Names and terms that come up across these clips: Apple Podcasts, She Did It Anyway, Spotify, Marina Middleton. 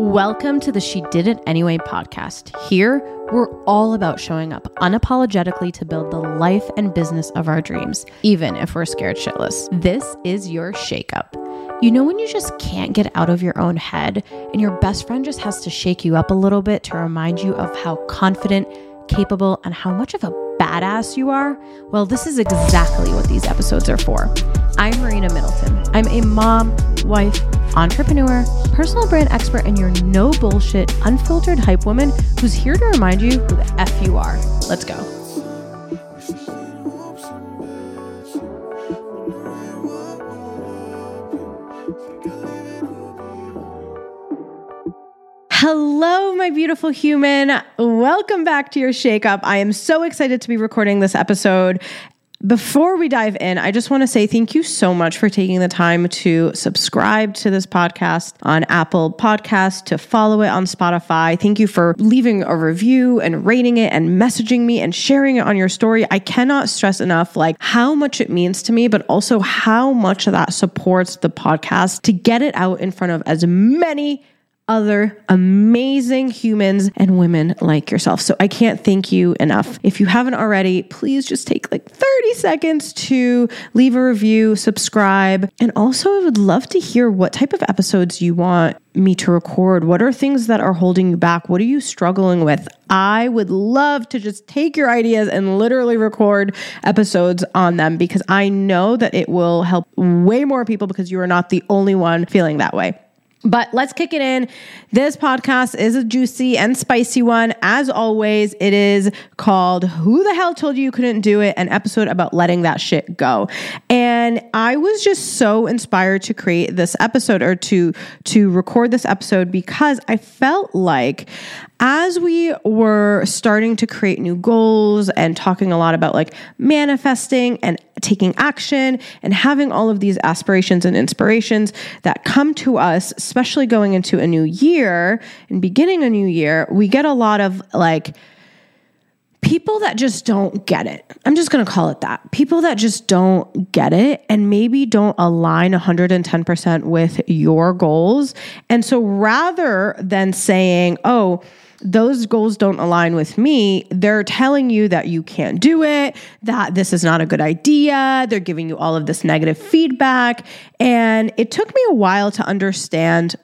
Welcome to the She Did It Anyway podcast. Here, we're all about showing up unapologetically to build the life and business of our dreams, even if we're scared shitless. This is your shakeup. You know when you just can't get out of your own head and your best friend just has to shake you up a little bit to remind you of how confident, capable, and how much of a badass you are? Well, this is exactly what these episodes are for. I'm Marina Middleton. I'm a mom, wife, entrepreneur, personal brand expert, and your no bullshit, unfiltered hype woman who's here to remind you who the F you are. Let's go. Hello, my beautiful human. Welcome back to your shakeup. I am so excited to be recording this episode. Before we dive in, I just want to say thank you so much for taking the time to subscribe to this podcast on Apple Podcasts, to follow it on Spotify. Thank you for leaving a review and rating it and messaging me and sharing it on your story. I cannot stress enough like how much it means to me, but also how much that supports the podcast to get it out in front of as many other amazing humans and women like yourself. So I can't thank you enough. If you haven't already, please just take like 30 seconds to leave a review, subscribe. And also I would love to hear what type of episodes you want me to record. What are things that are holding you back? What are you struggling with? I would love to just take your ideas and literally record episodes on them because I know that it will help way more people because you are not the only one feeling that way. But let's kick it in. This podcast is a juicy and spicy one. As always, it is called Who the Hell Told You You Couldn't Do It? An episode about letting that shit go. And I was just so inspired to create this episode or to record this episode because I felt like as we were starting to create new goals and talking a lot about like manifesting and taking action and having all of these aspirations and inspirations that come to us, especially going into a new year and beginning a new year, we get a lot of like people that just don't get it. I'm just going to call it that. People that just don't get it and maybe don't align 110% with your goals. And so rather than saying, oh, those goals don't align with me, they're telling you that you can't do it, that this is not a good idea. They're giving you all of this negative feedback. And it took me a while to understand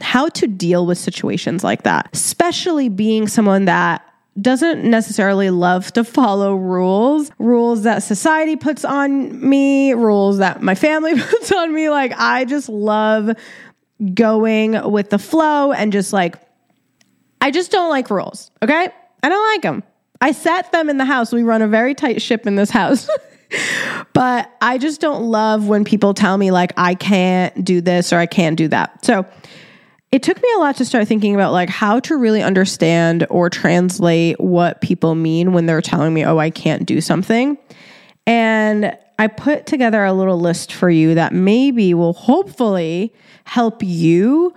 how to deal with situations like that, especially being someone that doesn't necessarily love to follow rules that society puts on me, rules that my family puts on me. Like, I just love going with the flow and just like, I just don't like rules, okay? I don't like them. I set them in the house. We run a very tight ship in this house. But I just don't love when people tell me like, I can't do this or I can't do that. So it took me a lot to start thinking about like how to really understand or translate what people mean when they're telling me, oh, I can't do something. And I put together a little list for you that maybe will hopefully help you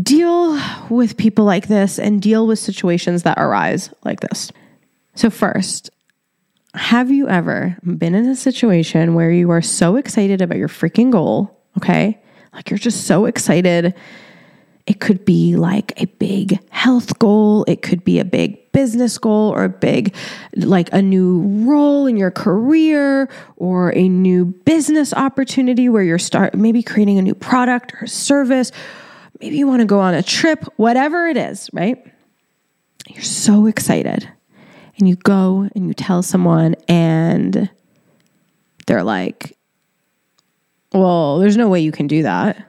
deal with people like this and deal with situations that arise like this. So first, have you ever been in a situation where you are so excited about your freaking goal, okay? Like you're just so excited. It could be like a big health goal. It could be a big business goal or a big, like a new role in your career or a new business opportunity where you're maybe creating a new product or service. Maybe you want to go on a trip, whatever it is, right? You're so excited and you go and you tell someone and they're like, well, there's no way you can do that.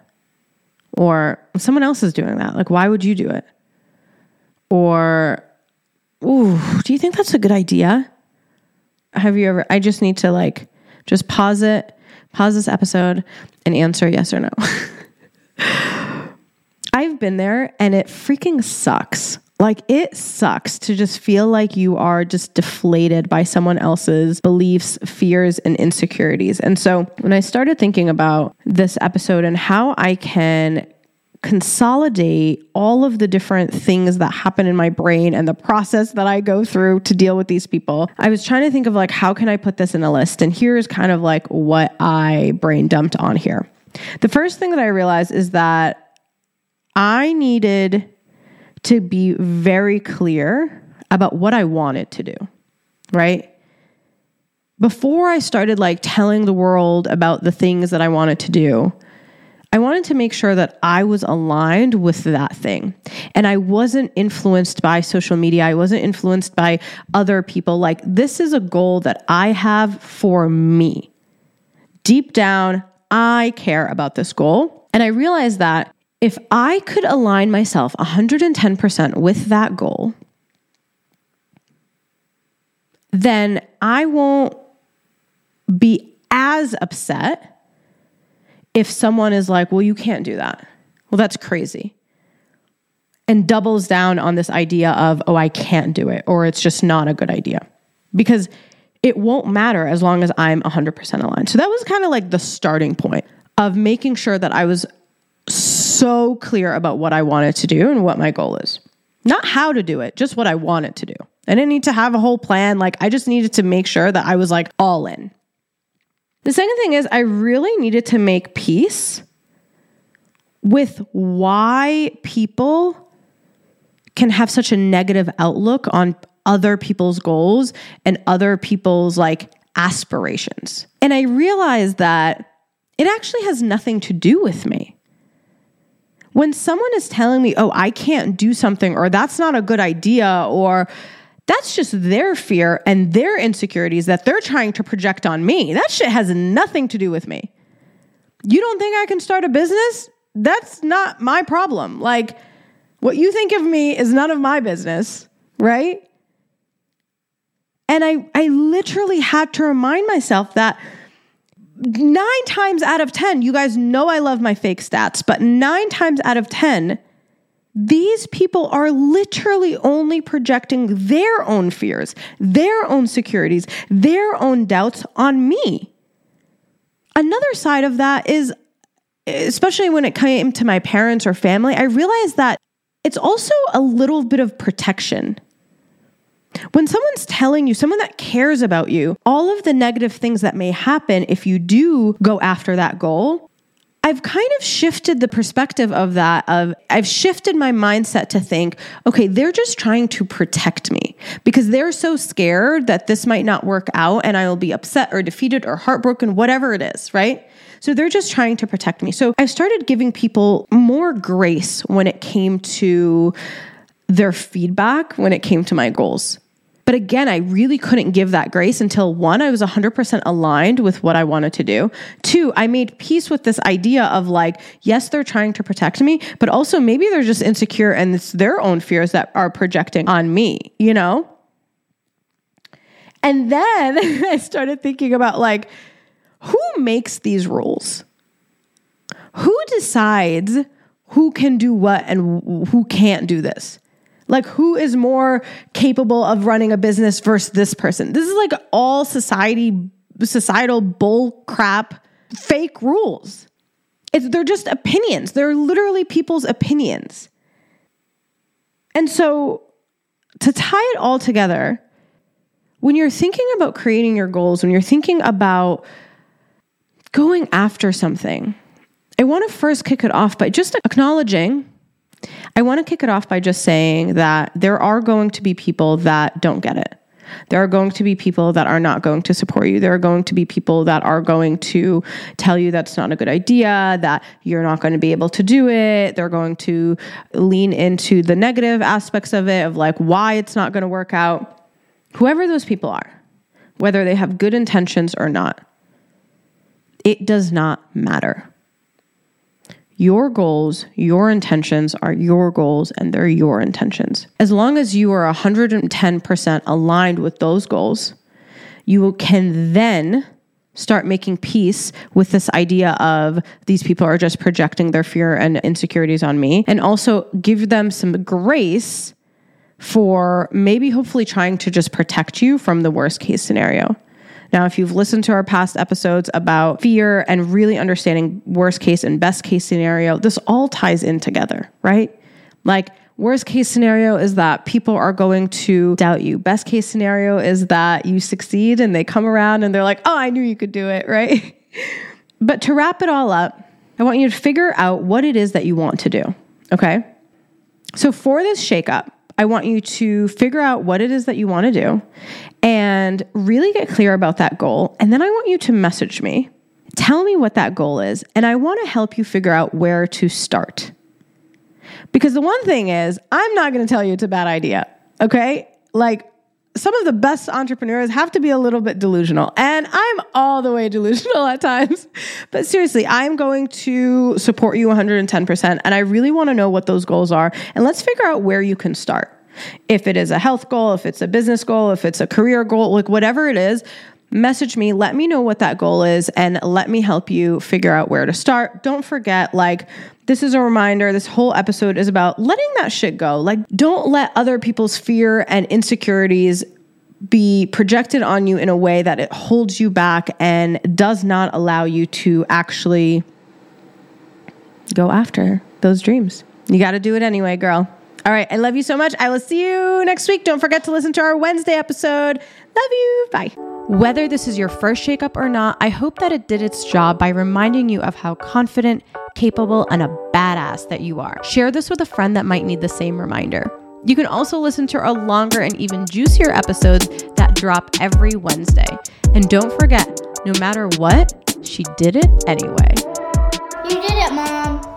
Or someone else is doing that. Like, why would you do it? Or, ooh, do you think that's a good idea? Have you ever, I just need to like, just pause this episode and answer yes or no. I've been there and it freaking sucks. Like it sucks to just feel like you are just deflated by someone else's beliefs, fears, and insecurities. And so when I started thinking about this episode and how I can consolidate all of the different things that happen in my brain and the process that I go through to deal with these people, I was trying to think of like, how can I put this in a list? And here's kind of like what I brain dumped on here. The first thing that I realized is that I needed to be very clear about what I wanted to do, right? Before I started like telling the world about the things that I wanted to do, I wanted to make sure that I was aligned with that thing. And I wasn't influenced by social media. I wasn't influenced by other people. Like, this is a goal that I have for me. Deep down, I care about this goal. And I realized that if I could align myself 110% with that goal, then I won't be as upset if someone is like, well, you can't do that. Well, that's crazy. And doubles down on this idea of, oh, I can't do it, or it's just not a good idea. Because it won't matter as long as I'm 100% aligned. So that was kind of like the starting point of making sure that I was so clear about what I wanted to do and what my goal is. Not how to do it, just what I wanted to do. I didn't need to have a whole plan. Like, I just needed to make sure that I was like all in. The second thing is I really needed to make peace with why people can have such a negative outlook on other people's goals and other people's like aspirations. And I realized that it actually has nothing to do with me. When someone is telling me, oh, I can't do something, or that's not a good idea, or that's just their fear and their insecurities that they're trying to project on me. That shit has nothing to do with me. You don't think I can start a business? That's not my problem. Like, what you think of me is none of my business, right? And I literally had to remind myself that 9 times out of 10, you guys know I love my fake stats, but 9 times out of 10, these people are literally only projecting their own fears, their own insecurities, their own doubts on me. Another side of that is, especially when it came to my parents or family, I realized that it's also a little bit of protection. When someone's telling you, someone that cares about you, all of the negative things that may happen if you do go after that goal, I've kind of shifted the perspective of that, of I've shifted my mindset to think, okay, they're just trying to protect me because they're so scared that this might not work out and I will be upset or defeated or heartbroken, whatever it is, right? So they're just trying to protect me. So I started giving people more grace when it came to their feedback, when it came to my goals. But again, I really couldn't give that grace until 1, I was 100% aligned with what I wanted to do. 2, I made peace with this idea of like, yes, they're trying to protect me, but also maybe they're just insecure and it's their own fears that are projecting on me, you know? And then I started thinking about like, who makes these rules? Who decides who can do what and who can't do this? Like, who is more capable of running a business versus this person? This is like all societal bull crap, fake rules. They're just opinions. They're literally people's opinions. And so to tie it all together, when you're thinking about creating your goals, when you're thinking about going after something, I want to first kick it off by just acknowledging. I want to kick it off by just saying that there are going to be people that don't get it. There are going to be people that are not going to support you. There are going to be people that are going to tell you that's not a good idea, that you're not going to be able to do it. They're going to lean into the negative aspects of it, of like why it's not going to work out. Whoever those people are, whether they have good intentions or not, it does not matter. Your goals, your intentions are your goals, and they're your intentions. As long as you are 110% aligned with those goals, you can then start making peace with this idea of these people are just projecting their fear and insecurities on me, and also give them some grace for maybe hopefully trying to just protect you from the worst case scenario. Now, if you've listened to our past episodes about fear and really understanding worst case and best case scenario, this all ties in together, right? Like, worst case scenario is that people are going to doubt you. Best case scenario is that you succeed and they come around and they're like, oh, I knew you could do it, right? But to wrap it all up, I want you to figure out what it is that you want to do. Okay. So for this shakeup, I want you to figure out what it is that you want to do and really get clear about that goal. And then I want you to message me. Tell me what that goal is. And I want to help you figure out where to start. Because the one thing is, I'm not going to tell you it's a bad idea. Okay? Like, some of the best entrepreneurs have to be a little bit delusional, and I'm all the way delusional at times, but seriously, I'm going to support you 110%. And I really want to know what those goals are, and let's figure out where you can start. If it is a health goal, if it's a business goal, if it's a career goal, like whatever it is, message me, let me know what that goal is, and let me help you figure out where to start. Don't forget, like, this is a reminder, this whole episode is about letting that shit go. Like, don't let other people's fear and insecurities be projected on you in a way that it holds you back and does not allow you to actually go after those dreams. You got to do it anyway, girl. All right. I love you so much. I will see you next week. Don't forget to listen to our Wednesday episode. Love you. Bye. Whether this is your first shakeup or not, I hope that it did its job by reminding you of how confident, capable, and a badass that you are. Share this with a friend that might need the same reminder. You can also listen to our longer and even juicier episodes that drop every Wednesday. And don't forget, no matter what, she did it anyway. You did it, Mom.